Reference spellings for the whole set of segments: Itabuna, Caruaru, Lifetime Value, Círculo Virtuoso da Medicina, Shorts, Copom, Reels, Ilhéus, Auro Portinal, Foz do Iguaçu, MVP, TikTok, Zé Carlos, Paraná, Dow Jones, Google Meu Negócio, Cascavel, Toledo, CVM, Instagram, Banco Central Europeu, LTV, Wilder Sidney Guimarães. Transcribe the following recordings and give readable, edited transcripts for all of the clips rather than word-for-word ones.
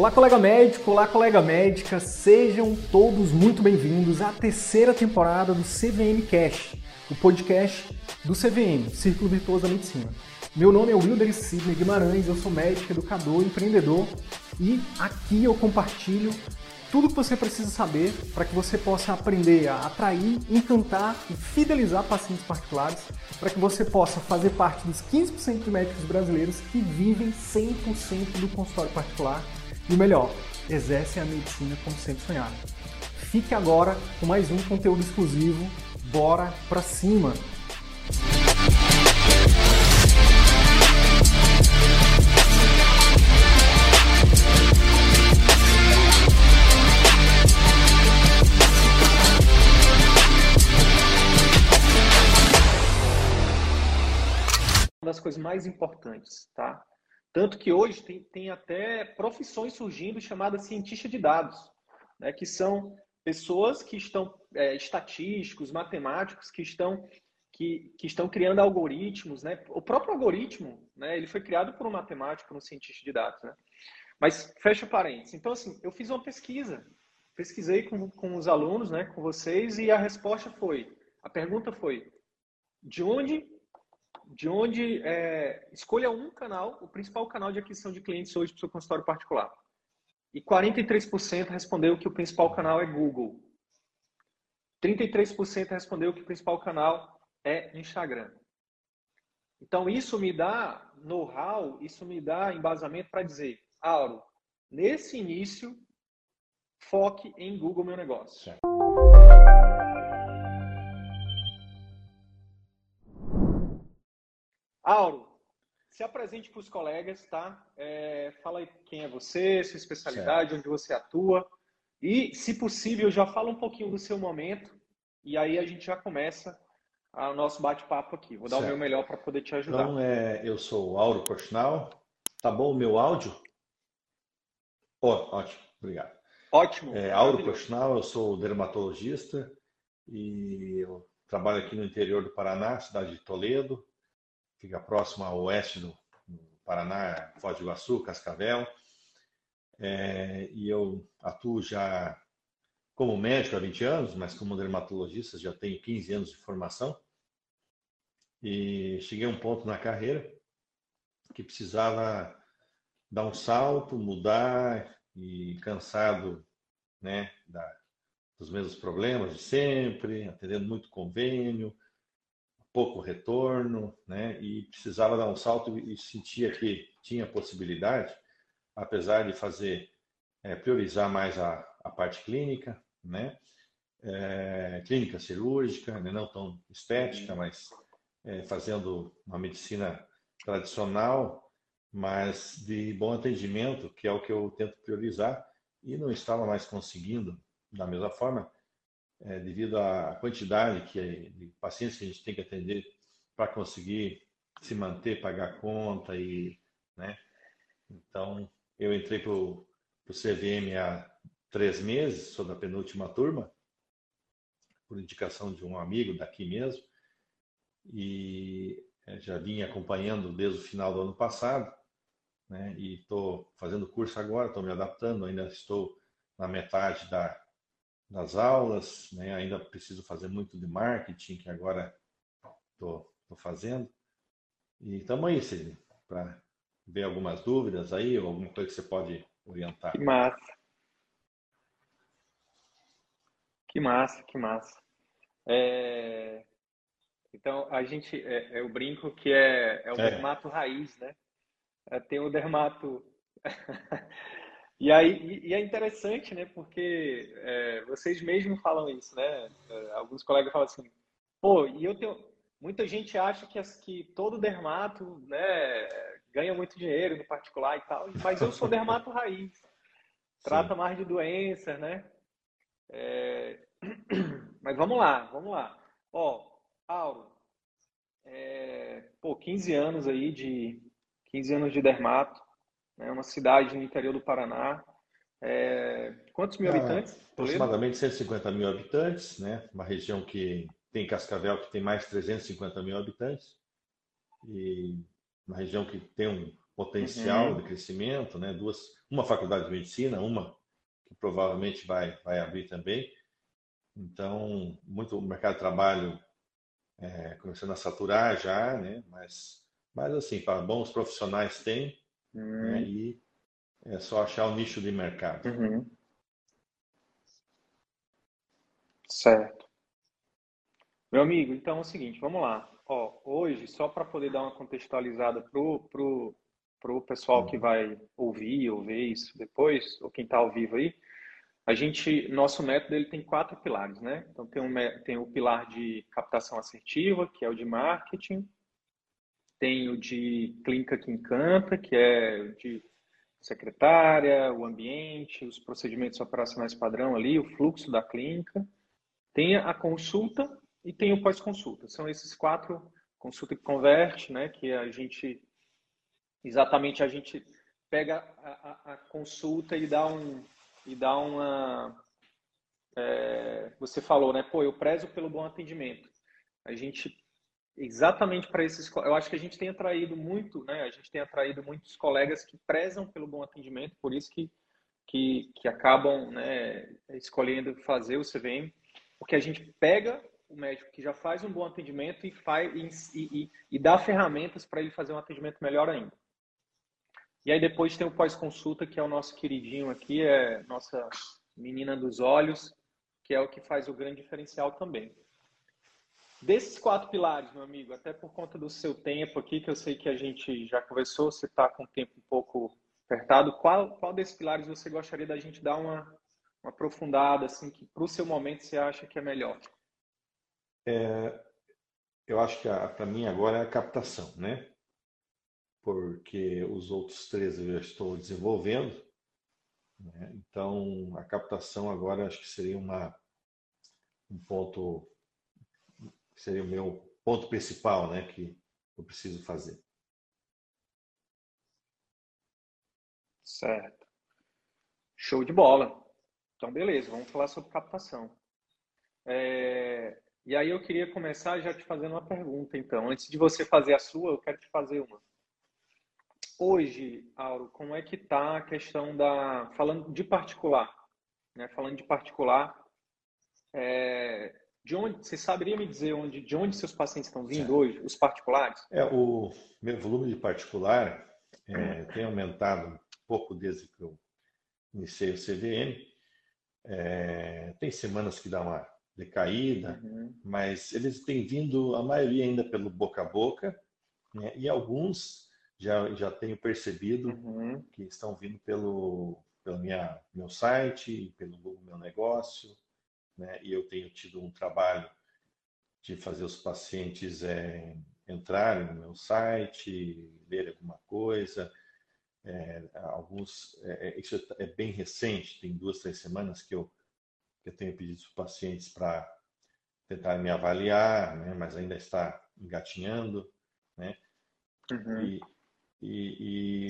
Olá, colega médico! Olá, colega médica! Sejam todos muito bem-vindos à terceira temporada do CVM Cash, o podcast do CVM, Círculo Virtuoso da Medicina. Meu nome é Wilder Sidney Guimarães, eu sou médico, educador, empreendedor e aqui eu compartilho tudo que você precisa saber para que você possa aprender a atrair, encantar e fidelizar pacientes particulares, para que você possa fazer parte dos 15% de médicos brasileiros que vivem 100% do consultório particular e, melhor, exercem a medicina como sempre sonharam. Fique agora com mais um conteúdo exclusivo. Bora pra cima! Das coisas mais importantes, tá? Tanto que hoje tem até profissões surgindo chamadas cientista de dados, né? Que são pessoas que estão, estatísticos, matemáticos, que estão criando algoritmos, né? O próprio algoritmo, né? Ele foi criado por um matemático, por um cientista de dados, né? Mas fecha parênteses. Então, assim, eu fiz uma pesquisa, pesquisei com os alunos, né? Com vocês, e a resposta foi, a pergunta foi, de onde escolha um canal, o principal canal de aquisição de clientes hoje para o seu consultório particular. E 43% respondeu que o principal canal é Google. 33% respondeu que o principal canal é Instagram. Então, isso me dá know-how, isso me dá embasamento para dizer, Auro, nesse início, foque em Google Meu Negócio. Certo. Auro, se apresente para os colegas, tá? Fala aí quem é você, sua especialidade, certo, onde você atua. E, se possível, já fala um pouquinho do seu momento. E aí a gente já começa o nosso bate-papo aqui. Vou dar certo o meu melhor para poder te ajudar. Então, eu sou o Auro Portinal. Tá bom o meu áudio? Ótimo, obrigado. Ótimo. Auro Portinal, eu sou dermatologista. E eu trabalho aqui no interior do Paraná, cidade de Toledo. Fica próximo ao oeste do Paraná, Foz do Iguaçu, Cascavel. E eu atuo já como médico há 20 anos, mas como dermatologista já tenho 15 anos de formação. E cheguei a um ponto na carreira que precisava dar um salto, mudar, e cansado, né, dos mesmos problemas de sempre, atendendo muito convênio, pouco retorno, né? E precisava dar um salto e sentia que tinha possibilidade, apesar de fazer, priorizar mais a parte clínica, né? Clínica cirúrgica, né? Não tão estética, mas fazendo uma medicina tradicional, mas de bom atendimento, que é o que eu tento priorizar, e não estava mais conseguindo da mesma forma, devido à quantidade de pacientes que a gente tem que atender para conseguir se manter, pagar conta e, né? Então, eu entrei para o CVM há 3 meses, sou da penúltima turma, por indicação de um amigo daqui mesmo, e já vim acompanhando desde o final do ano passado, né? E estou fazendo curso agora, estou me adaptando, ainda estou na metade das aulas, né? Ainda preciso fazer muito de marketing, que agora estou fazendo. E estamos aí, Sidney, para ver algumas dúvidas aí, ou alguma coisa que você pode orientar. Que massa! Que massa, que massa! Então, a gente, eu brinco que é o dermato raiz, né? Tem o dermato... E aí, é interessante, né? Porque vocês mesmos falam isso, né? Alguns colegas falam assim, pô, e eu tenho... Muita gente acha que todo dermato, né, ganha muito dinheiro no particular e tal, mas eu sou dermato raiz. Trata mais de doenças, né? Mas vamos lá. Ó, Auro, pô, 15 anos de dermato. É uma cidade no interior do Paraná. Quantos mil habitantes? Aproximadamente 150 mil habitantes, né? Uma região que tem Cascavel, que tem mais de 350 mil habitantes. E uma região que tem um potencial de crescimento, né? Uma faculdade de medicina, uma que provavelmente vai abrir também. Então, muito o mercado de trabalho começando a saturar já, né? Mas assim, para bons profissionais tem, né? E é só achar o nicho de mercado. Certo. Meu amigo, então é o seguinte, vamos lá. Ó, hoje, só para poder dar uma contextualizada pro pessoal que vai ouvir ou ver isso depois, ou quem está ao vivo aí, nosso método ele tem 4 pilares, né? Então tem o pilar de captação assertiva, que é o de marketing, tem o de clínica que encanta, que é o de secretária, o ambiente, os procedimentos operacionais padrão ali, o fluxo da clínica, tem a consulta e tem o pós-consulta. São esses 4, consulta que converte, né? Que a gente pega a consulta e dá uma... você falou, né? Pô, eu prezo pelo bom atendimento. A gente, exatamente para esses... Eu acho que a gente tem atraído muitos colegas que prezam pelo bom atendimento, por isso que acabam, né, escolhendo fazer o CVM, porque a gente pega o médico que já faz um bom atendimento e dá ferramentas para ele fazer um atendimento melhor ainda. E aí depois tem o pós-consulta, que é o nosso queridinho aqui, é nossa menina dos olhos, que é o que faz o grande diferencial também. Desses 4 pilares, meu amigo, até por conta do seu tempo aqui, que eu sei que a gente já conversou, você está com o tempo um pouco apertado, qual desses pilares você gostaria da gente dar uma aprofundada, assim, que para o seu momento você acha que é melhor? Eu acho que para mim agora é a captação, né? Porque os outros 3 eu já estou desenvolvendo, né? Então a captação agora acho que seria um ponto, seria o meu ponto principal, né, que eu preciso fazer. Certo. Show de bola. Então beleza, vamos falar sobre captação. E aí eu queria começar já te fazendo uma pergunta, então. Antes de você fazer a sua, eu quero te fazer uma. Hoje, Auro, como é que está a questão da... Falando de particular, né? Falando de particular, de onde... Você saberia me dizer de onde seus pacientes estão vindo hoje, os particulares? O meu volume de particular tem aumentado um pouco desde que eu iniciei o CVM. Tem semanas que dá uma decaída, mas eles têm vindo, a maioria ainda pelo boca a boca, né? E alguns... Já tenho percebido que estão vindo pelo meu site, pelo Google Meu Negócio, né? E eu tenho tido um trabalho de fazer os pacientes entrarem no meu site, ler alguma coisa. Isso é bem recente, tem 2, 3 semanas que eu tenho pedido os pacientes para tentar me avaliar, né? Mas ainda está engatinhando, né?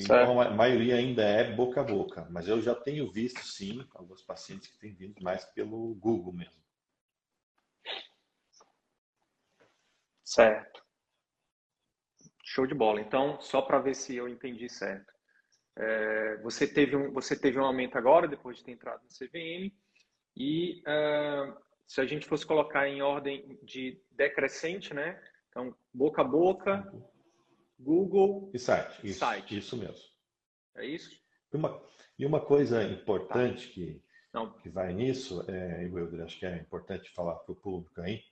A maioria ainda é boca a boca, mas eu já tenho visto, sim, alguns pacientes que têm vindo mais pelo Google mesmo. Certo. Show de bola. Então, só para ver se eu entendi certo. Você teve um aumento agora, depois de ter entrado no CVM, e se a gente fosse colocar em ordem de decrescente, né? Então, boca a boca... Google e site. Isso mesmo. É isso? E uma coisa importante que vai nisso, Wilder, acho que é importante falar para o público aí,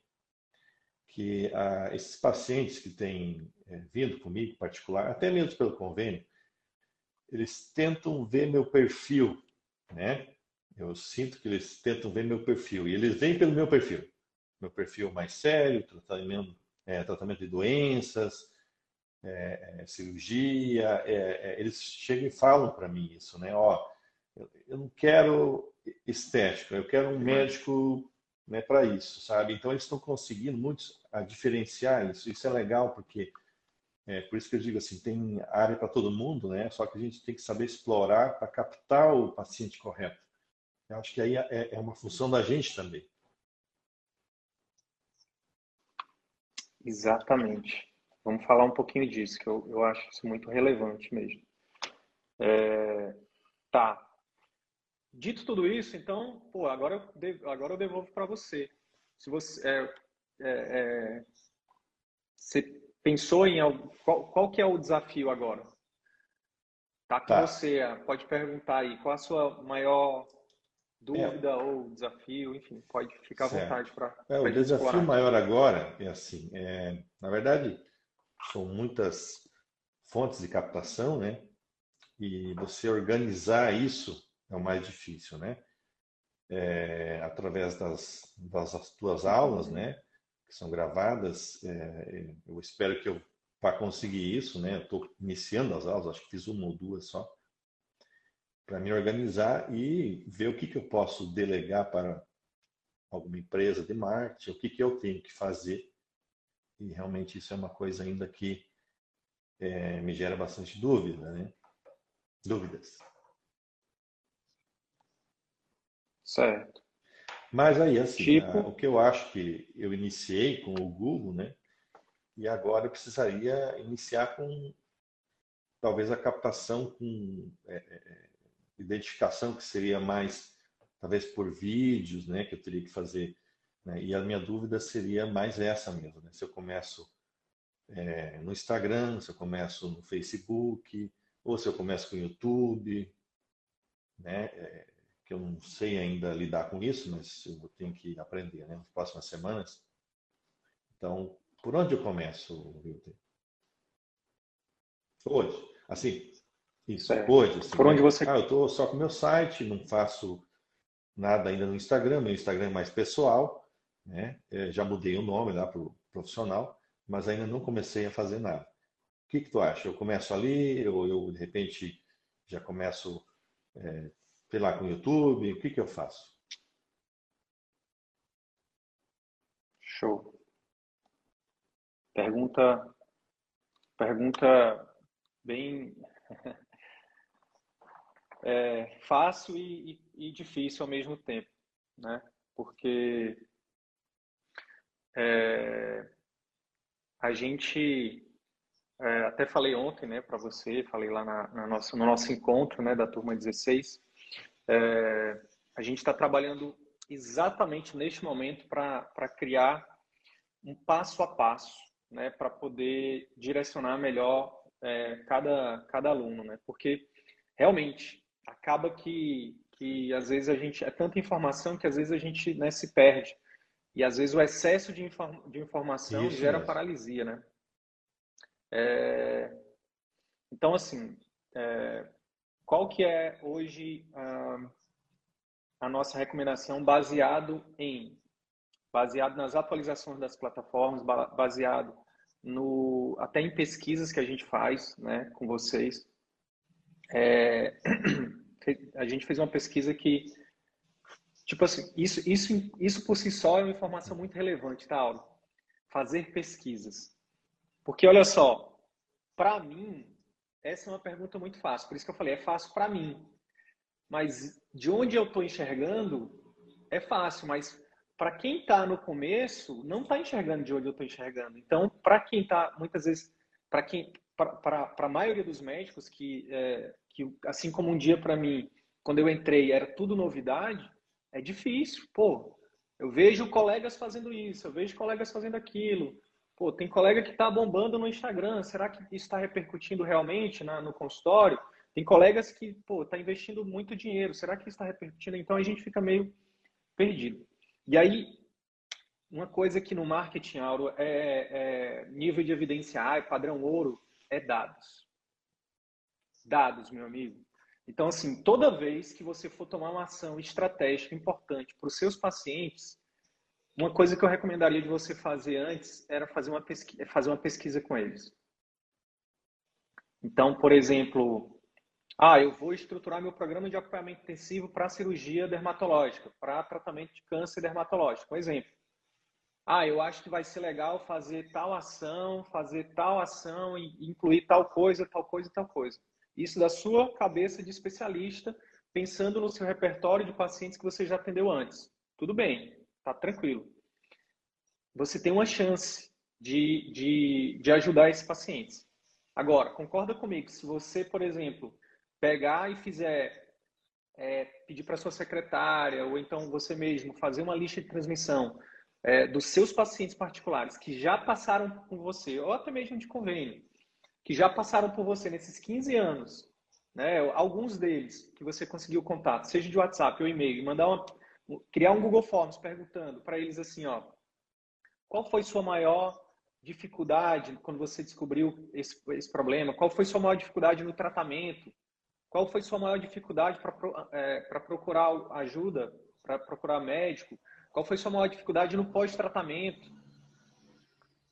que esses pacientes que têm vindo comigo em particular, até mesmo pelo convênio, eles tentam ver meu perfil, né? Eu sinto que eles tentam ver meu perfil, e eles vêm pelo meu perfil mais sério, tratamento de doenças, cirurgia, eles chegam e falam para mim isso, né? Eu não quero estético, eu quero um médico, né, para isso, sabe? Então eles estão conseguindo muitos a diferenciar isso. Isso é legal porque por isso que eu digo assim, tem área para todo mundo, né? Só que a gente tem que saber explorar para captar o paciente correto. Eu acho que aí é uma função da gente também. Exatamente. Vamos falar um pouquinho disso, que eu acho isso muito relevante mesmo. Tá. Dito tudo isso, então, pô, agora eu devolvo para você. Se você, você pensou em qual que é o desafio agora? Tá, com você, pode perguntar aí qual a sua maior dúvida ou desafio, enfim, pode ficar à vontade para o desafio explorar. Maior agora é assim, na verdade, são muitas fontes de captação, né? E você organizar isso é o mais difícil, né? Através das tuas aulas, né? Que são gravadas, eu espero que eu vá conseguir isso, né? Eu estou iniciando as aulas, acho que fiz uma ou duas só, para me organizar e ver o que eu posso delegar para alguma empresa de marketing, o que eu tenho que fazer. E realmente isso é uma coisa ainda que me gera bastante dúvida, né? Dúvidas. Certo. Mas aí, assim, tipo... o que eu acho que eu iniciei com o Google, né? E agora eu precisaria iniciar com, talvez, a captação com identificação, que seria mais, talvez, por vídeos, né? Que eu teria que fazer. Né? E a minha dúvida seria mais essa mesmo, né? Se eu começo no Instagram, se eu começo no Facebook... ou se eu começo com o YouTube, né? Que eu não sei ainda lidar com isso, mas eu tenho que aprender, né? Nas próximas semanas. Então, por onde eu começo, Wilder? Hoje, assim, isso, hoje. Assim, por onde você... eu estou só com o meu site, não faço nada ainda no Instagram, meu Instagram é mais pessoal, né? Já mudei o nome lá para o profissional, mas ainda não comecei a fazer nada. O que tu acha? Eu começo ali, ou eu de repente já começo, sei lá, com o YouTube? O que eu faço? Show. Pergunta bem fácil e difícil ao mesmo tempo, né? Porque a gente... até falei ontem, né, para você, falei lá no nosso encontro, né, da turma 16, a gente está trabalhando exatamente neste momento para criar um passo a passo, né, para poder direcionar melhor cada aluno, né, porque realmente acaba que às vezes a gente, é tanta informação que às vezes a gente, né, se perde, e às vezes o excesso de informação isso gera paralisia, né. Então, assim, qual que é hoje a nossa recomendação baseado nas atualizações das plataformas, baseado até em pesquisas que a gente faz, né, com vocês. A gente fez uma pesquisa que, tipo assim, isso por si só é uma informação muito relevante, tá, Auro? Fazer pesquisas. Porque, olha só, para mim, essa é uma pergunta muito fácil. Por isso que eu falei, é fácil para mim. Mas de onde eu estou enxergando, é fácil. Mas para quem está no começo, não está enxergando de onde eu estou enxergando. Então, para quem está, muitas vezes, para a maioria dos médicos, que assim como um dia para mim, quando eu entrei, era tudo novidade, é difícil. Pô, eu vejo colegas fazendo isso, eu vejo colegas fazendo aquilo. Pô, tem colega que está bombando no Instagram. Será que isso está repercutindo realmente no consultório? Tem colegas que está investindo muito dinheiro. Será que isso está repercutindo? Então, a gente fica meio perdido. E aí, uma coisa que no marketing, Auro, nível de evidência A, padrão ouro, é dados. Dados, meu amigo. Então, assim, toda vez que você for tomar uma ação estratégica importante para os seus pacientes... Uma coisa que eu recomendaria de você fazer antes era fazer uma pesquisa com eles. Então, por exemplo, eu vou estruturar meu programa de acompanhamento intensivo para cirurgia dermatológica, para tratamento de câncer dermatológico, por exemplo. Eu acho que vai ser legal fazer tal ação e incluir tal coisa, tal coisa, tal coisa. Isso da sua cabeça de especialista, pensando no seu repertório de pacientes que você já atendeu antes. Tudo bem. Tá tranquilo. Você tem uma chance de ajudar esses pacientes. Agora, concorda comigo, se você, por exemplo, pegar e fizer, pedir para sua secretária ou então você mesmo fazer uma lista de transmissão dos seus pacientes particulares que já passaram por você, ou até mesmo de convênio, que já passaram por você nesses 15 anos, né? Alguns deles que você conseguiu contato, seja de WhatsApp ou e-mail, mandar criar um Google Forms perguntando para eles assim, ó, qual foi sua maior dificuldade quando você descobriu esse problema? Qual foi sua maior dificuldade no tratamento? Qual foi sua maior dificuldade para procurar ajuda, para procurar médico? Qual foi sua maior dificuldade no pós-tratamento?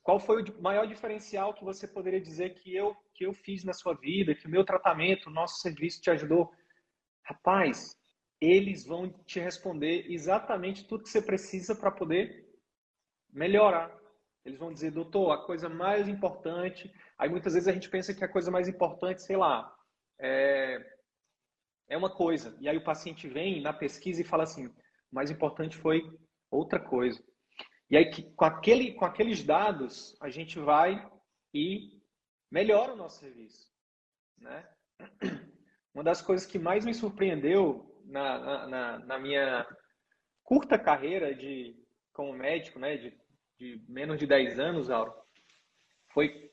Qual foi o maior diferencial que você poderia dizer que eu fiz na sua vida, que o meu tratamento, o nosso serviço te ajudou? Rapaz, eles vão te responder exatamente tudo que você precisa para poder melhorar. Eles vão dizer, doutor, a coisa mais importante... Aí muitas vezes a gente pensa que a coisa mais importante, sei lá, é uma coisa. E aí o paciente vem na pesquisa e fala assim, o mais importante foi outra coisa. E aí com aqueles dados a gente vai e melhora o nosso serviço, né? Uma das coisas que mais me surpreendeu na minha curta carreira como médico, né, de menos de 10 anos, Auro, foi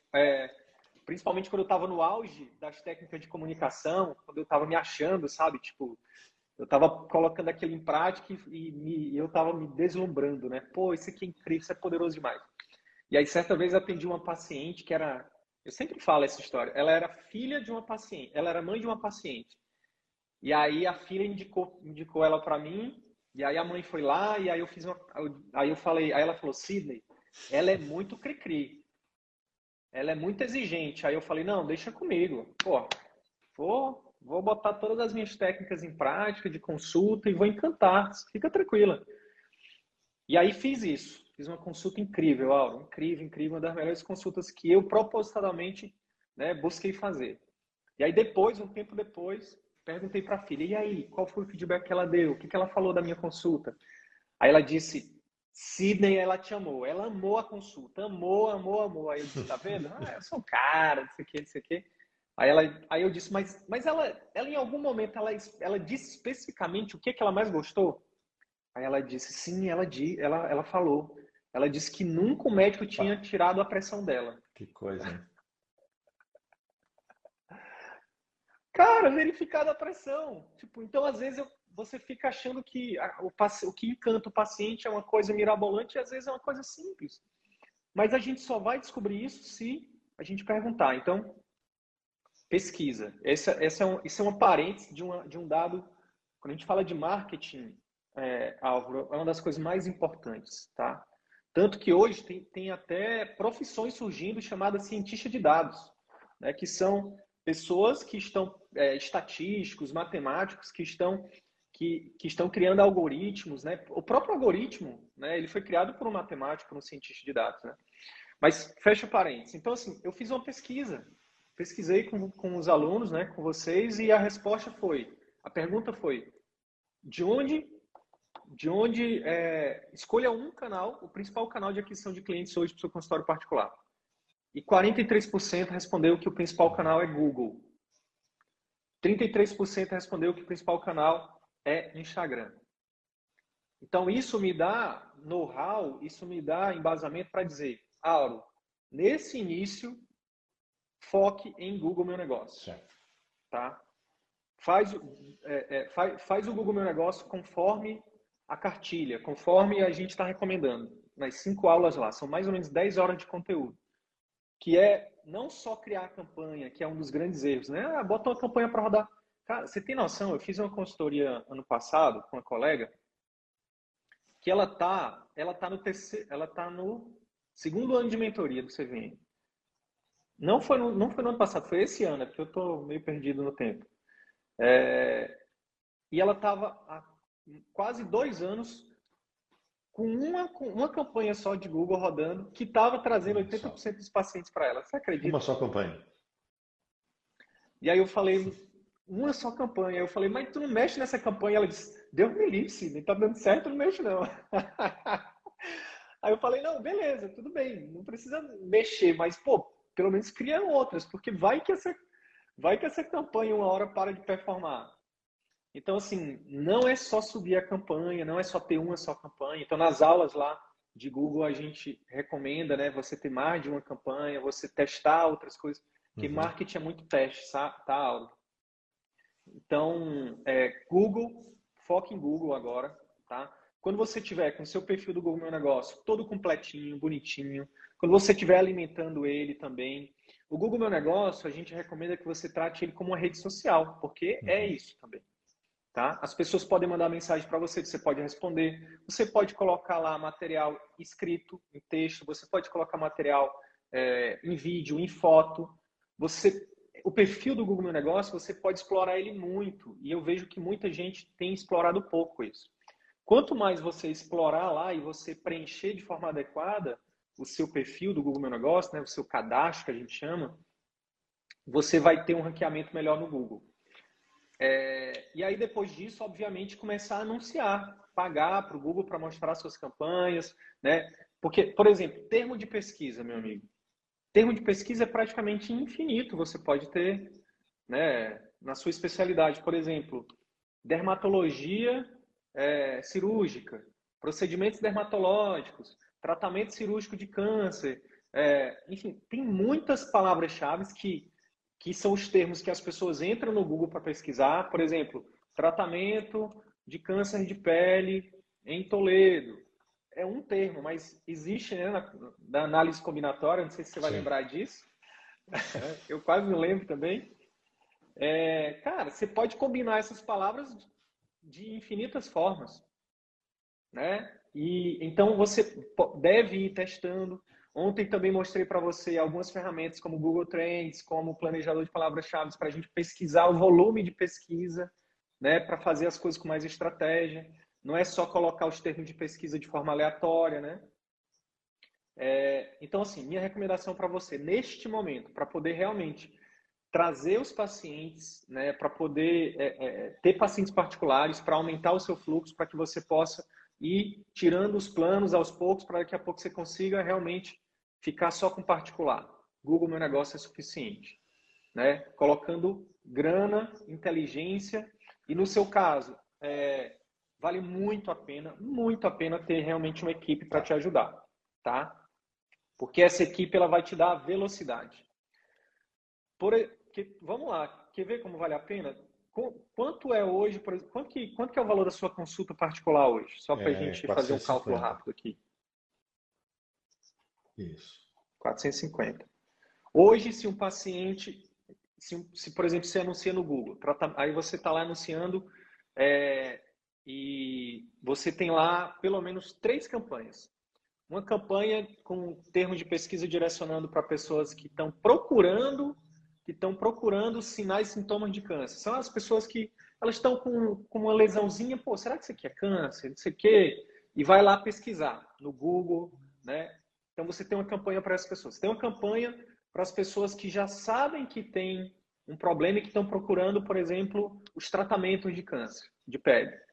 principalmente quando eu estava no auge das técnicas de comunicação, quando eu estava me achando, sabe? Tipo, eu estava colocando aquilo em prática e eu estava me deslumbrando, né? Pô, isso aqui é incrível, isso é poderoso demais. E aí, certa vez, eu atendi uma paciente que era... Eu sempre falo essa história. Ela era filha de uma paciente, ela era mãe de uma paciente. E aí, a filha indicou ela para mim. E aí a mãe foi lá e aí eu fiz uma... Aí ela falou, Sidney, ela é muito cri-cri. Ela é muito exigente. Aí eu falei, não, deixa comigo. Pô, vou botar todas as minhas técnicas em prática, de consulta, e vou encantar. Fica tranquila. E aí fiz isso. Fiz uma consulta incrível, Auro. Incrível, incrível. Uma das melhores consultas que eu propositadamente, né, busquei fazer. E aí depois, um tempo depois... Perguntei para a filha, e aí, qual foi o feedback que ela deu? O que que ela falou da minha consulta? Aí ela disse, Sidney, ela te amou. Ela amou a consulta. Amou, amou, amou. Aí eu disse, tá vendo? Ah, eu sou um cara, não sei o que, não sei o que. Aí eu disse, mas ela em algum momento, ela disse especificamente o que que ela mais gostou? Aí ela disse, sim, ela falou. Ela disse que nunca o médico tinha tirado a pressão dela. Que coisa, né? Cara, verificada a pressão. Tipo, então, às vezes, você fica achando que o que encanta o paciente é uma coisa mirabolante e, às vezes, é uma coisa simples. Mas a gente só vai descobrir isso se a gente perguntar. Então, pesquisa. Isso é uma parêntese de um dado. Quando a gente fala de marketing, Álvaro, é uma das coisas mais importantes, tá? Tanto que hoje tem até profissões surgindo chamadas cientista de dados, né? Que são... pessoas que estão, estatísticos, matemáticos, que estão criando algoritmos, né? O próprio algoritmo, né? Ele foi criado por um matemático, por um cientista de dados, né? Mas fecha parênteses. Então, assim, eu fiz uma pesquisa. Pesquisei com os alunos, né? Com vocês, e a resposta foi... A pergunta foi, escolha um canal, o principal canal de aquisição de clientes hoje para o seu consultório particular. E 43% respondeu que o principal canal é Google. 33% respondeu que o principal canal é Instagram. Então, isso me dá know-how, isso me dá embasamento para dizer, Auro, nesse início, foque em Google Meu Negócio. Tá? Faz o Google Meu Negócio conforme a cartilha, conforme a gente está recomendando. Nas 5 aulas lá, são mais ou menos 10 horas de conteúdo. Que é não só criar a campanha, que é um dos grandes erros, né? Ah, bota uma campanha para rodar. Cara, você tem noção? Eu fiz uma consultoria ano passado com uma colega que ela tá no segundo ano de mentoria do CVM. Não foi no ano passado, foi esse ano, porque eu tô meio perdido no tempo. E ela tava há quase 2 anos com uma campanha só de Google rodando, que estava trazendo 80% dos pacientes para ela. Você acredita? Uma só campanha. E aí eu falei, uma só campanha. Eu falei, mas tu não mexe nessa campanha? Ela disse, Deus me livre, Sidney, tá dando certo, não mexe não. Aí eu falei, não, beleza, tudo bem, não precisa mexer, mas, pô, pelo menos cria outras, porque vai que essa Vai que essa campanha uma hora para de performar. Então, assim, não é só subir a campanha, não é só ter uma só campanha. Então, nas aulas lá de Google, a gente recomenda, né, você ter mais de uma campanha, você testar outras coisas. Porque marketing é muito teste, tá, Auro? Então, Google, foca em Google agora, tá? Quando você tiver com o seu perfil do Google Meu Negócio todo completinho, bonitinho, quando você estiver alimentando ele também, o Google Meu Negócio, a gente recomenda que você trate ele como uma rede social, porque é isso também, tá? As pessoas podem mandar mensagem para você, você pode responder, você pode colocar lá material escrito, em texto, você pode colocar material em vídeo, em foto. O perfil do Google Meu Negócio, você pode explorar ele muito. E eu vejo que muita gente tem explorado pouco isso. Quanto mais você explorar lá e você preencher de forma adequada o seu perfil do Google Meu Negócio, né, o seu cadastro, que a gente chama, você vai ter um ranqueamento melhor no Google. E aí, depois disso, obviamente, começar a anunciar, pagar para o Google para mostrar suas campanhas, né? Porque, por exemplo, termo de pesquisa, meu amigo. Termo de pesquisa é praticamente infinito. Você pode ter, né, na sua especialidade, por exemplo, dermatologia cirúrgica, procedimentos dermatológicos, tratamento cirúrgico de câncer, enfim, tem muitas palavras-chave que são os termos que as pessoas entram no Google para pesquisar. Por exemplo, tratamento de câncer de pele em Toledo. É um termo, mas existe, né, da análise combinatória, não sei se você vai lembrar disso. Eu quase não lembro também. Cara, você pode combinar essas palavras de infinitas formas, né? E então você deve ir testando. Ontem também mostrei para você algumas ferramentas como Google Trends, como planejador de palavras-chave, para a gente pesquisar o volume de pesquisa, né, para fazer as coisas com mais estratégia. Não é só colocar os termos de pesquisa de forma aleatória, né? Então, assim, minha recomendação para você, neste momento, para poder realmente trazer os pacientes, né, para poder ter pacientes particulares, para aumentar o seu fluxo, para que você possa ir tirando os planos aos poucos, para daqui a pouco você consiga realmente ficar só com particular. Google Meu Negócio é suficiente, né? Colocando grana, inteligência e, no seu caso, vale muito a pena ter realmente uma equipe para te ajudar, tá? Porque essa equipe, ela vai te dar velocidade. Vamos lá, quer ver como vale a pena? Quanto é hoje, por exemplo, quanto que é o valor da sua consulta particular hoje? Só para a gente fazer um cálculo rápido aqui. Isso. 450. Hoje, se um paciente, se por exemplo, você anuncia no Google, aí você está lá anunciando... E você tem lá pelo menos 3 campanhas. Uma campanha com termos de pesquisa direcionando para pessoas que estão procurando, sinais e sintomas de câncer. São as pessoas que elas estão com uma lesãozinha, pô, será que isso aqui é câncer? Não sei o quê. E vai lá pesquisar no Google, né? Então você tem uma campanha para essas pessoas. Você tem uma campanha para as pessoas que já sabem que tem um problema e que estão procurando, por exemplo, os tratamentos de câncer de pele.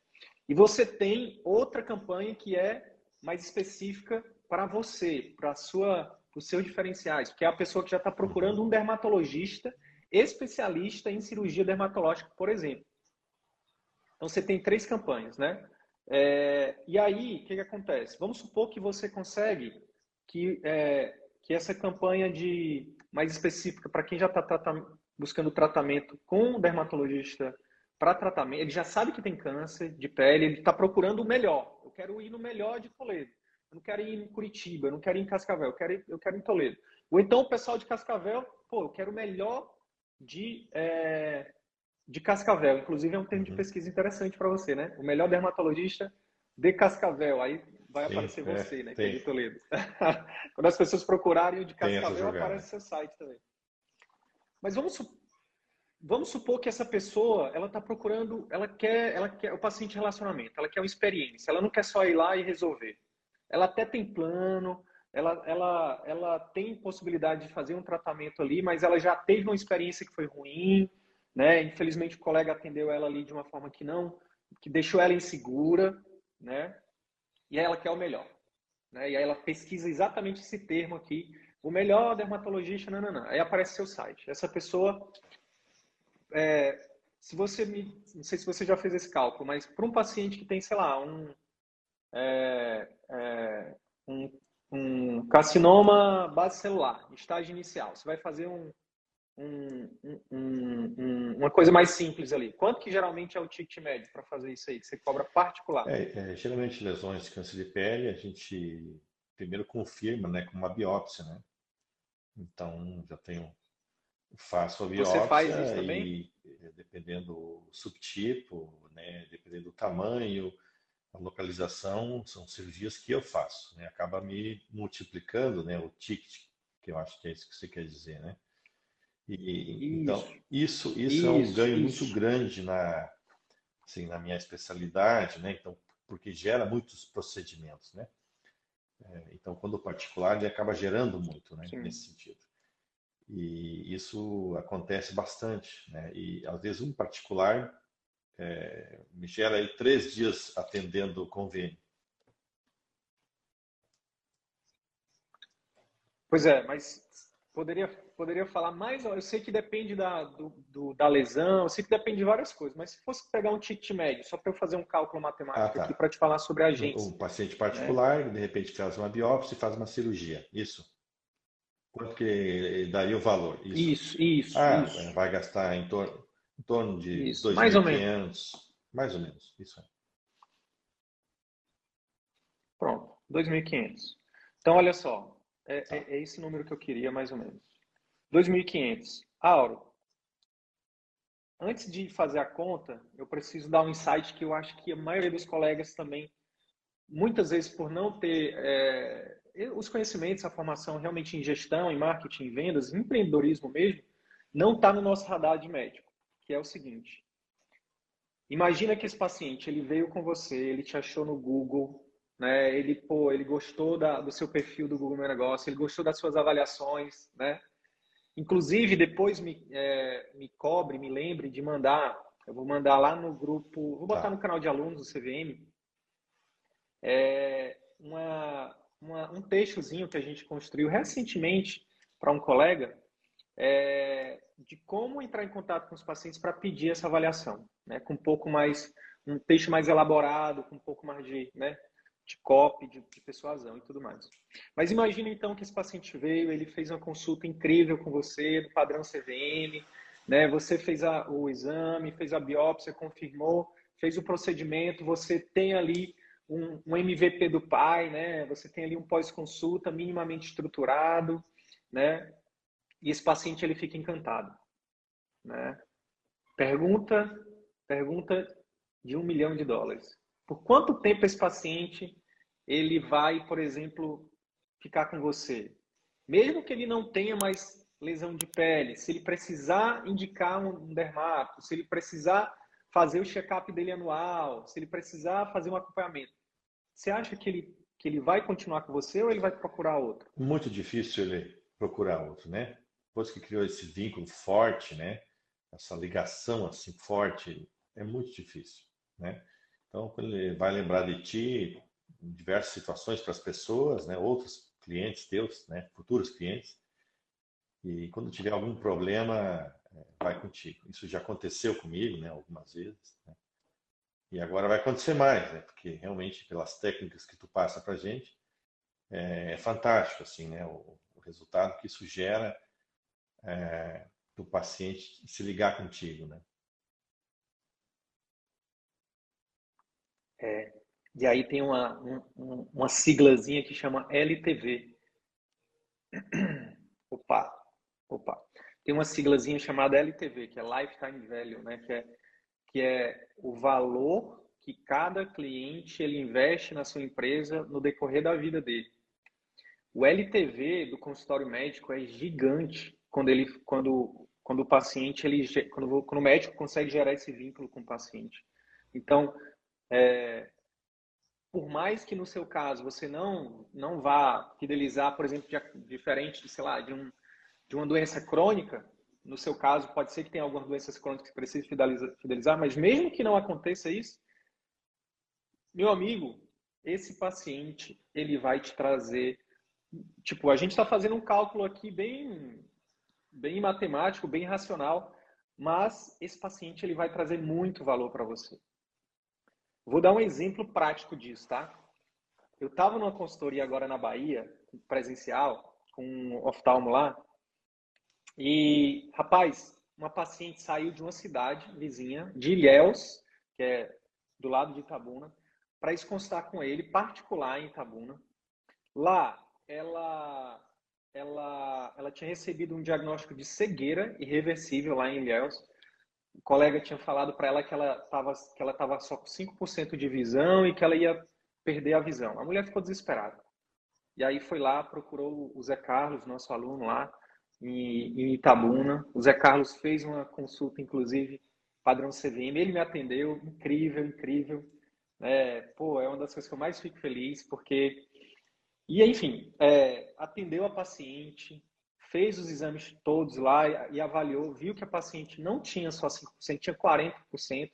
E você tem outra campanha que é mais específica para você, para os seus diferenciais, que é a pessoa que já está procurando um dermatologista especialista em cirurgia dermatológica, por exemplo. Então, você tem 3 campanhas, né? E aí, o que que acontece? Vamos supor que você consegue que essa campanha mais específica para quem já está buscando tratamento com um dermatologista para tratamento, ele já sabe que tem câncer de pele, ele está procurando o melhor. Eu quero ir no melhor de Toledo. Eu não quero ir em Curitiba, eu não quero ir em Cascavel, eu quero ir em Toledo. Ou então o pessoal de Cascavel, pô, eu quero o melhor de Cascavel. Inclusive é um termo de pesquisa interessante para você, né? O melhor dermatologista de Cascavel. Aí vai aparecer você, né? Que é de Toledo. Quando as pessoas procurarem o de Cascavel, aparece seu site também. Mas vamos supor que essa pessoa, ela está procurando, ela quer o paciente de relacionamento, ela quer uma experiência, ela não quer só ir lá e resolver. Ela até tem plano, ela tem possibilidade de fazer um tratamento ali, mas ela já teve uma experiência que foi ruim, né? Infelizmente o colega atendeu ela ali de uma forma que deixou ela insegura, né? E aí ela quer o melhor, né? E aí ela pesquisa exatamente esse termo aqui, o melhor dermatologista, não. Aí aparece seu site. Essa pessoa se você me... Não sei se você já fez esse cálculo, mas para um paciente que tem, sei lá, um carcinoma base celular, estágio inicial, você vai fazer uma coisa mais simples ali. Quanto que geralmente é o ticket médio para fazer isso aí, que você cobra particular? Geralmente lesões de câncer de pele, a gente primeiro confirma, né, com uma biópsia, né? Então, faço a biópsia. Você faz isso também? E, dependendo do subtipo, né, dependendo do tamanho, a localização, são cirurgias que eu faço, né? Acaba me multiplicando, né, o ticket, que eu acho que é isso que você quer dizer, né? E, então, isso é um ganho muito grande na minha especialidade, né? Então, porque gera muitos procedimentos, né? Então, quando o particular, ele acaba gerando muito, né, nesse sentido. E isso acontece bastante, né? E, às vezes, um particular me gera aí 3 dias atendendo o convênio. Pois é, mas poderia falar mais. Eu sei que depende da lesão, eu sei que depende de várias coisas, mas se fosse pegar um ticket médio, só para eu fazer um cálculo matemático aqui para te falar sobre a agência. Um paciente particular, de repente, faz uma biópsia e faz uma cirurgia, isso? Quanto que daria o valor? Isso. Vai gastar em torno de 2.500, mais ou menos, isso aí. Pronto, 2.500. Então, olha só. É esse número que eu queria, mais ou menos. 2.500. Auro, antes de fazer a conta, eu preciso dar um insight que eu acho que a maioria dos colegas também, muitas vezes por não ter os conhecimentos, a formação realmente em gestão, em marketing, em vendas, em empreendedorismo mesmo, não está no nosso radar de médico, que é o seguinte. Imagina que esse paciente, ele veio com você, ele te achou no Google, né? Ele gostou do seu perfil do Google Meu Negócio, ele gostou das suas avaliações, né? Inclusive, depois me lembre de mandar, eu vou mandar lá no grupo, vou botar no canal de alunos do CVM, um textozinho que a gente construiu recentemente para um colega, de como entrar em contato com os pacientes para pedir essa avaliação, né? Com um pouco mais, um texto mais elaborado, com um pouco mais de... né? De copy, de persuasão e tudo mais. Mas imagina então que esse paciente veio, ele fez uma consulta incrível com você, do padrão CVM, né? Você fez o exame, fez a biópsia, confirmou, fez o procedimento, você tem ali um MVP do pai, né? Você tem ali um pós-consulta minimamente estruturado, né? E esse paciente, ele fica encantado, né? Pergunta de $1 milhão. Por quanto tempo esse paciente, ele vai, por exemplo, ficar com você? Mesmo que ele não tenha mais lesão de pele, se ele precisar indicar um dermato, se ele precisar fazer o check-up dele anual, se ele precisar fazer um acompanhamento, você acha que ele vai continuar com você ou ele vai procurar outro? Muito difícil ele procurar outro, né? Depois que criou esse vínculo forte, né? Essa ligação assim forte, é muito difícil, né? Então, quando ele vai lembrar de ti em diversas situações para as pessoas, né? Outros clientes teus, né? Futuros clientes. E quando tiver algum problema, vai contigo. Isso já aconteceu comigo, né? Algumas vezes. Né? E agora vai acontecer mais, né? Porque realmente, pelas técnicas que tu passa para a gente, é fantástico, assim, né? O resultado que isso gera do paciente se ligar contigo, né? E aí tem uma siglazinha que chama LTV. Opa. Tem uma siglazinha chamada LTV, que é Lifetime Value, né? Que é o valor que cada cliente ele investe na sua empresa no decorrer da vida dele. O LTV do consultório médico é gigante quando o paciente quando o médico consegue gerar esse vínculo com o paciente. Então, por mais que no seu caso você não vá fidelizar, por exemplo, diferente de, sei lá, de uma doença crônica, no seu caso pode ser que tenha algumas doenças crônicas que precise fidelizar, mas mesmo que não aconteça isso, meu amigo, esse paciente, ele vai te trazer, tipo, a gente está fazendo um cálculo aqui bem matemático, bem racional, Mas esse paciente ele vai trazer muito valor para você. Vou dar um exemplo prático disso, tá? Eu estava numa consultoria agora na Bahia, presencial, com um oftalmo lá. E, rapaz, uma paciente saiu de uma cidade vizinha, de Ilhéus, que é do lado de Itabuna, para se consultar com ele, particular em Itabuna. Lá, ela tinha recebido um diagnóstico de cegueira irreversível lá em Ilhéus. O colega tinha falado para ela que ela estava só com 5% de visão e que ela ia perder a visão. A mulher ficou desesperada. E aí foi lá, procurou o Zé Carlos, nosso aluno lá, em Itabuna. O Zé Carlos fez uma consulta, inclusive, padrão CVM. Ele me atendeu, incrível, incrível. É, pô, é uma das coisas que eu mais fico feliz, porque... E, enfim, atendeu a paciente, fez os exames todos lá e avaliou, viu que a paciente não tinha só 5%, tinha 40%.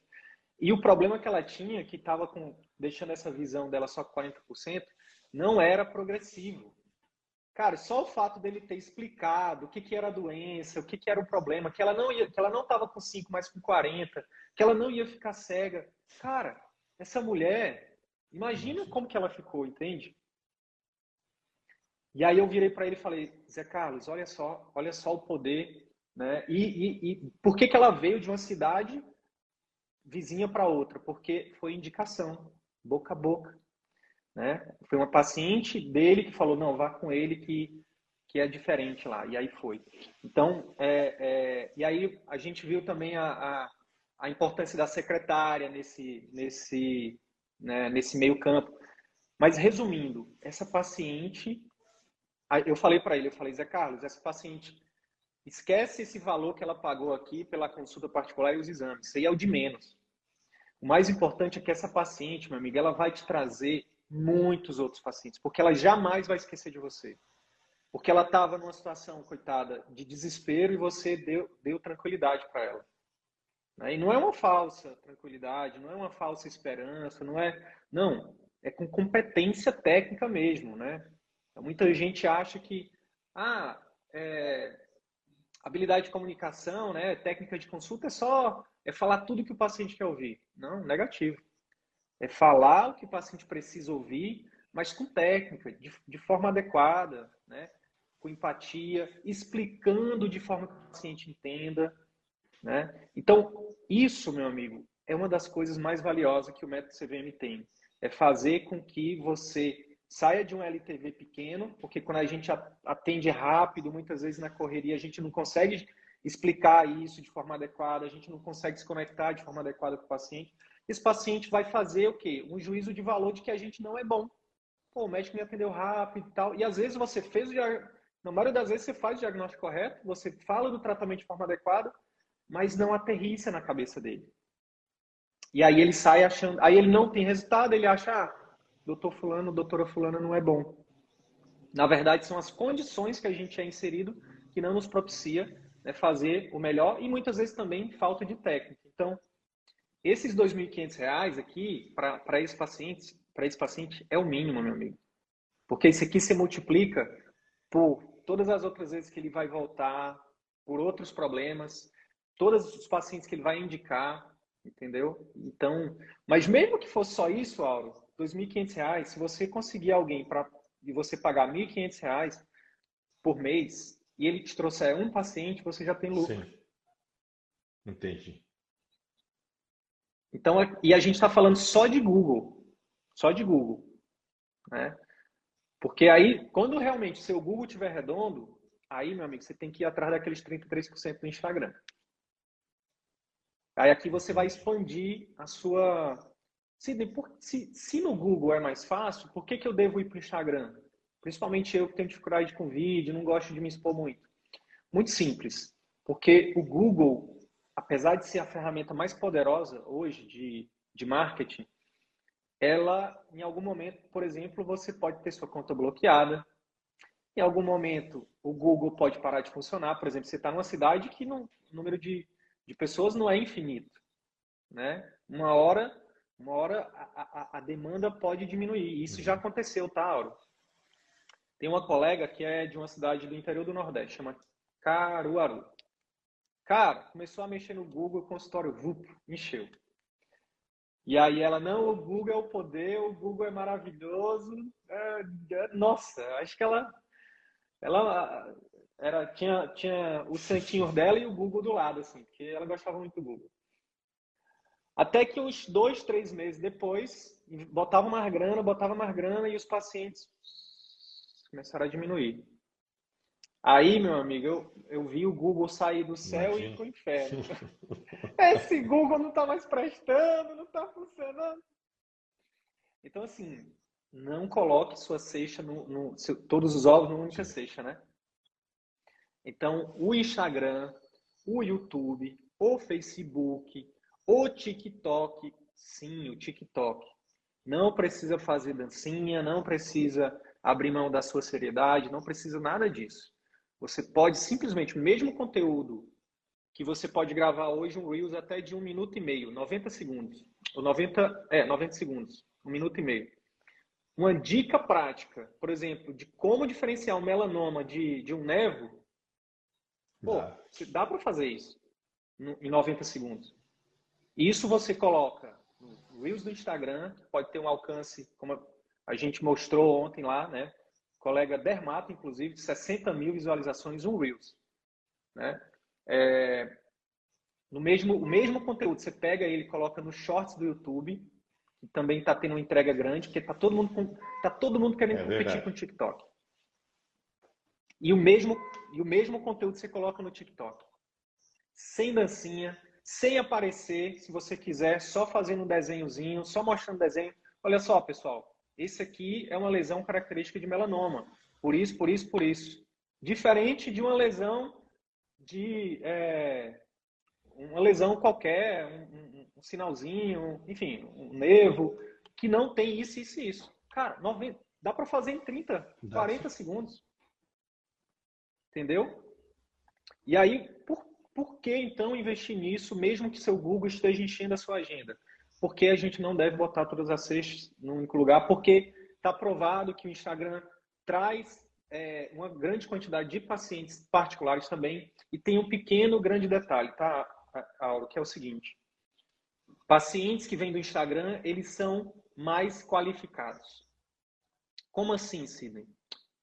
E o problema que ela tinha, que estava deixando essa visão dela só 40%, não era progressivo. Cara, só o fato dele ter explicado o que, que era a doença, o que, que era o problema, que ela não estava com 5, mas com 40, que ela não ia ficar cega. Cara, essa mulher, imagina como que ela ficou, entende? E aí eu virei para ele e falei, Zé Carlos, olha só o poder, né? E por que ela veio de uma cidade vizinha para outra? Porque foi indicação, boca a boca, né? Foi uma paciente dele que falou, não, vá com ele que é diferente lá. E aí foi. Então, e aí a gente viu também a importância da secretária nesse meio campo. Mas resumindo, essa paciente... Eu falei para ele, eu falei, Zé Carlos, essa paciente, esquece esse valor que ela pagou aqui pela consulta particular e os exames. Isso aí é o de menos. O mais importante é que essa paciente, meu amigo, ela vai te trazer muitos outros pacientes, porque ela jamais vai esquecer de você. Porque ela estava numa situação, coitada, de desespero e você deu tranquilidade para ela. E não é uma falsa tranquilidade, não é uma falsa esperança, não é... Não, é com competência técnica mesmo, né? Muita gente acha que habilidade de comunicação, né, técnica de consulta é falar tudo que o paciente quer ouvir. Não, negativo. É falar o que o paciente precisa ouvir, mas com técnica, de forma adequada, né, com empatia, explicando de forma que o paciente entenda, né? Então, isso, meu amigo, é uma das coisas mais valiosas que o método CVM tem. É fazer com que você... saia de um LTV pequeno, porque quando a gente atende rápido, muitas vezes na correria a gente não consegue explicar isso de forma adequada, a gente não consegue se conectar de forma adequada com o paciente. Esse paciente vai fazer o quê? Um juízo de valor de que a gente não é bom. Pô, o médico me atendeu rápido e tal. E às vezes você fez o diagnóstico, na maioria das vezes você faz o diagnóstico correto, você fala do tratamento de forma adequada, mas não aterrissa na cabeça dele. E aí ele sai achando, aí ele não tem resultado, ele acha... doutor fulano, doutora fulana não é bom. Na verdade, são as condições que a gente é inserido que não nos propicia, né, fazer o melhor e muitas vezes também falta de técnica. Então, esses R$ 2.500 aqui, para esse paciente, é o mínimo, meu amigo. Porque isso aqui se multiplica por todas as outras vezes que ele vai voltar, por outros problemas, todos os pacientes que ele vai indicar, entendeu? Então, mas mesmo que fosse só isso, Auro, R$ 2.500, se você conseguir alguém e você pagar R$ 1.500 por mês e ele te trouxer um paciente, você já tem lucro. Sim. Entendi. Então, e a gente está falando só de Google, né? Porque aí, quando realmente seu Google estiver redondo, aí, meu amigo, você tem que ir atrás daqueles 33% do Instagram. Aí aqui você vai expandir a sua... Se no Google é mais fácil, por que eu devo ir para o Instagram? Principalmente eu que tenho dificuldade com vídeo, não gosto de me expor muito. Muito simples, porque o Google, apesar de ser a ferramenta mais poderosa hoje de marketing, ela, em algum momento, por exemplo, você pode ter sua conta bloqueada. Em algum momento, o Google pode parar de funcionar. Por exemplo, você está numa cidade que o número de pessoas não é infinito, né? Uma hora a demanda pode diminuir. Isso já aconteceu, tá, Auro? Tem uma colega que é de uma cidade do interior do Nordeste, chama Caruaru. Cara, começou a mexer no Google, consultório VUP, encheu. E aí ela, não, o Google é o poder, o Google é maravilhoso. Nossa, acho que ela era, tinha o santinho dela e o Google do lado, assim, porque ela gostava muito do Google. Até que uns 2, 3 meses depois, botava mais grana e os pacientes começaram a diminuir. Aí, meu amigo, eu vi o Google sair do céu e ir pro inferno. Esse Google não tá mais prestando, não tá funcionando. Então, assim, não coloque sua cesta, todos os ovos numa única cesta, né? Então, o Instagram, o YouTube, o Facebook, o TikTok, sim, o TikTok. Não precisa fazer dancinha, não precisa abrir mão da sua seriedade, não precisa nada disso. Você pode simplesmente, o mesmo conteúdo que você pode gravar hoje, um Reels até de 1 minuto e meio, 90 segundos. Ou 90 segundos, 1 minuto e meio. Uma dica prática, por exemplo, de como diferenciar um melanoma de um nevo, pô, dá para fazer isso em 90 segundos. Isso você coloca no Reels do Instagram, que pode ter um alcance, como a gente mostrou ontem lá, né? Colega dermato, inclusive, de 60 mil visualizações, um Reels. Né? O mesmo conteúdo, você pega ele e coloca no Shorts do YouTube, que também está tendo uma entrega grande, porque tá todo mundo querendo competir com o TikTok. E o mesmo conteúdo você coloca no TikTok. Sem dancinha, sem aparecer, se você quiser, só fazendo um desenhozinho, só mostrando desenho. Olha só, pessoal. Esse aqui é uma lesão característica de melanoma. Por isso, por isso, por isso. Diferente de uma lesão qualquer, um sinalzinho, enfim, um nervo, que não tem isso, isso e isso. Cara, 90, dá para fazer em 30, 40 segundos. Entendeu? E aí, por que então investir nisso, mesmo que seu Google esteja enchendo a sua agenda? Porque a gente não deve botar todas as cestas num único lugar, porque está provado que o Instagram traz uma grande quantidade de pacientes particulares também, e tem um pequeno grande detalhe, tá, Auro, que é o seguinte: pacientes que vêm do Instagram, eles são mais qualificados. Como assim, Sidney?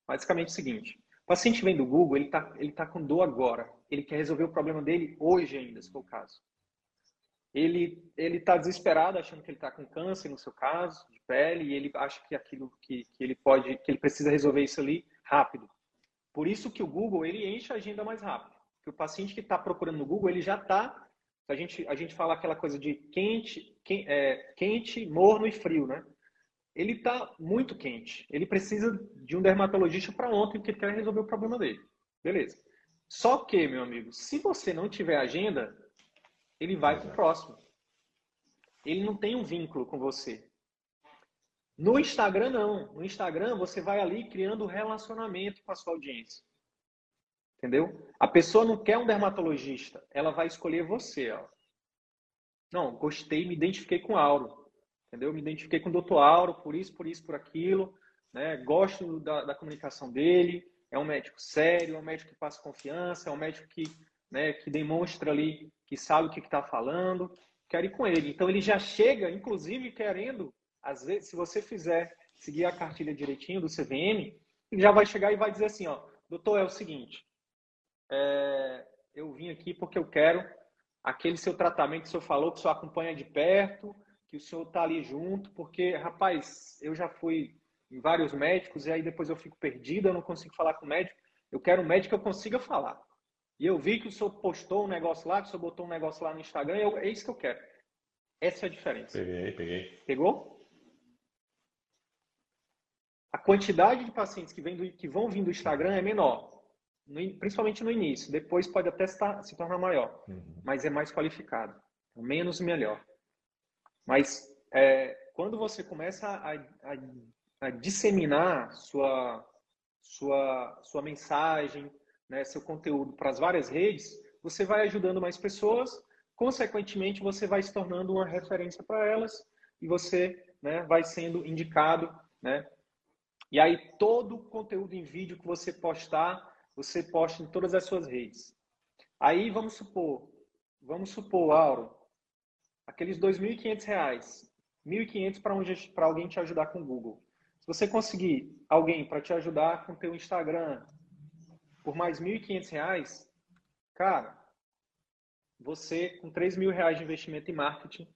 Basicamente é o seguinte: o paciente que vem do Google, ele tá com dor agora, ele quer resolver o problema dele hoje ainda, se for o caso. Ele está desesperado, achando que ele está com câncer, no seu caso, de pele, e ele acha que aquilo que ele precisa resolver isso ali rápido. Por isso que o Google, ele enche a agenda mais rápido. Porque o paciente que está procurando no Google, ele já está... A gente fala aquela coisa de quente, morno e frio, né? Ele está muito quente. Ele precisa de um dermatologista para ontem, porque ele quer resolver o problema dele. Beleza. Só que, meu amigo, se você não tiver agenda... ele vai para o próximo. Ele não tem um vínculo com você. No Instagram, não. No Instagram, você vai ali criando relacionamento com a sua audiência. Entendeu? A pessoa não quer um dermatologista. Ela vai escolher você. Ó. Não, gostei, me identifiquei com Auro. Entendeu? Me identifiquei com o Dr. Auro, por isso, por aquilo. Né? Gosto da comunicação dele. É um médico sério, é um médico que passa confiança, é um médico que... né, que demonstra ali, que sabe o que está falando, quer ir com ele. Então ele já chega, inclusive, querendo, às vezes, se você fizer seguir a cartilha direitinho do CVM, ele já vai chegar e vai dizer assim, ó, doutor, é o seguinte, eu vim aqui porque eu quero aquele seu tratamento que o senhor falou, que o senhor acompanha de perto, que o senhor está ali junto, porque, rapaz, eu já fui em vários médicos e aí depois eu fico perdido, eu não consigo falar com o médico, eu quero um médico que eu consiga falar. E eu vi que o senhor postou um negócio lá, que o senhor botou um negócio lá no Instagram, é isso que eu quero. Essa é a diferença. Peguei. Pegou? A quantidade de pacientes que vão vir do Instagram é menor. Principalmente no início. Depois pode até se tornar maior. Uhum. Mas é mais qualificado. Menos e melhor. Mas quando você começa a disseminar sua mensagem, né, seu conteúdo para as várias redes, você vai ajudando mais pessoas, consequentemente você vai se tornando uma referência para elas e você, né, vai sendo indicado, né? E aí todo o conteúdo em vídeo que você postar, você posta em todas as suas redes. Aí vamos supor, Auro, aqueles R$2.500, R$1.500 para alguém te ajudar com o Google. Se você conseguir alguém para te ajudar com o teu Instagram por mais R$1.500, cara, você com R$3.000 de investimento em marketing,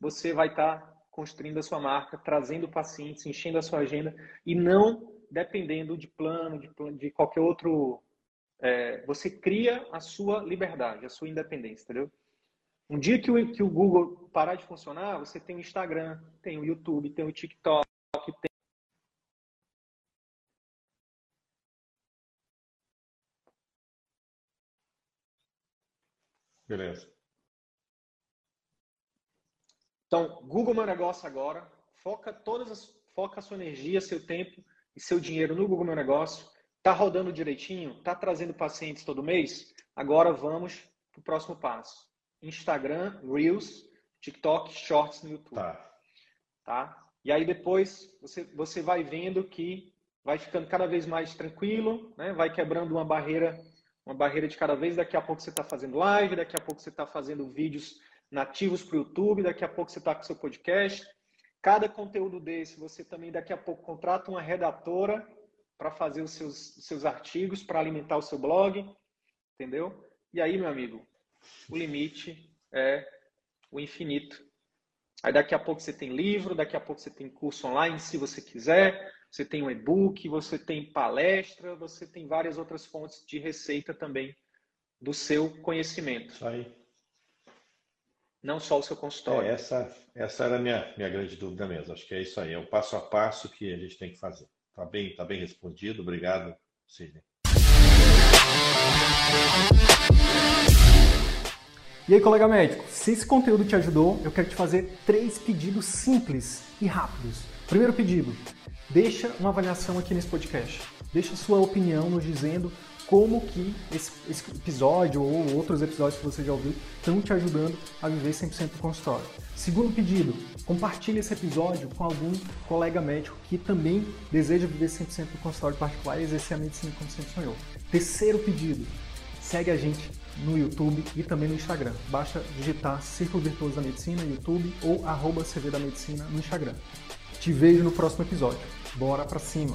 você vai estar construindo a sua marca, trazendo pacientes, enchendo a sua agenda e não dependendo de plano, de qualquer outro... você cria a sua liberdade, a sua independência, entendeu? Um dia que o Google parar de funcionar, você tem o Instagram, tem o YouTube, tem o TikTok, tem... Beleza. Então, Google Meu Negócio agora. Foca a sua energia, seu tempo e seu dinheiro no Google Meu Negócio. Tá rodando direitinho? Tá trazendo pacientes todo mês? Agora vamos pro próximo passo. Instagram, Reels, TikTok, Shorts no YouTube. Tá? E aí depois você vai vendo que vai ficando cada vez mais tranquilo, né? Vai quebrando uma barreira de cada vez. Daqui a pouco você está fazendo live, daqui a pouco você está fazendo vídeos nativos para o YouTube, daqui a pouco você está com seu podcast. Cada conteúdo desse, você também daqui a pouco contrata uma redatora para fazer os seus artigos, para alimentar o seu blog, entendeu? E aí, meu amigo, o limite é o infinito. Aí daqui a pouco você tem livro, daqui a pouco você tem curso online, se você quiser, você tem um e-book, você tem palestra, você tem várias outras fontes de receita também do seu conhecimento. Isso aí. Não só o seu consultório. Essa era a minha grande dúvida mesmo. Acho que é isso aí, é o passo a passo que a gente tem que fazer. Tá bem respondido. Obrigado, Sidney. E aí, colega médico, se esse conteúdo te ajudou, eu quero te fazer 3 pedidos simples e rápidos. Primeiro pedido, deixa uma avaliação aqui nesse podcast. Deixa sua opinião nos dizendo como que esse episódio ou outros episódios que você já ouviu estão te ajudando a viver 100% do consultório. Segundo pedido, compartilha esse episódio com algum colega médico que também deseja viver 100% do consultório particular e exercer a medicina como sempre sonhou. Terceiro pedido, segue a gente no YouTube e também no Instagram. Basta digitar Círculo Virtuoso da Medicina no YouTube ou @CV da Medicina no Instagram. Te vejo no próximo episódio. Bora pra cima!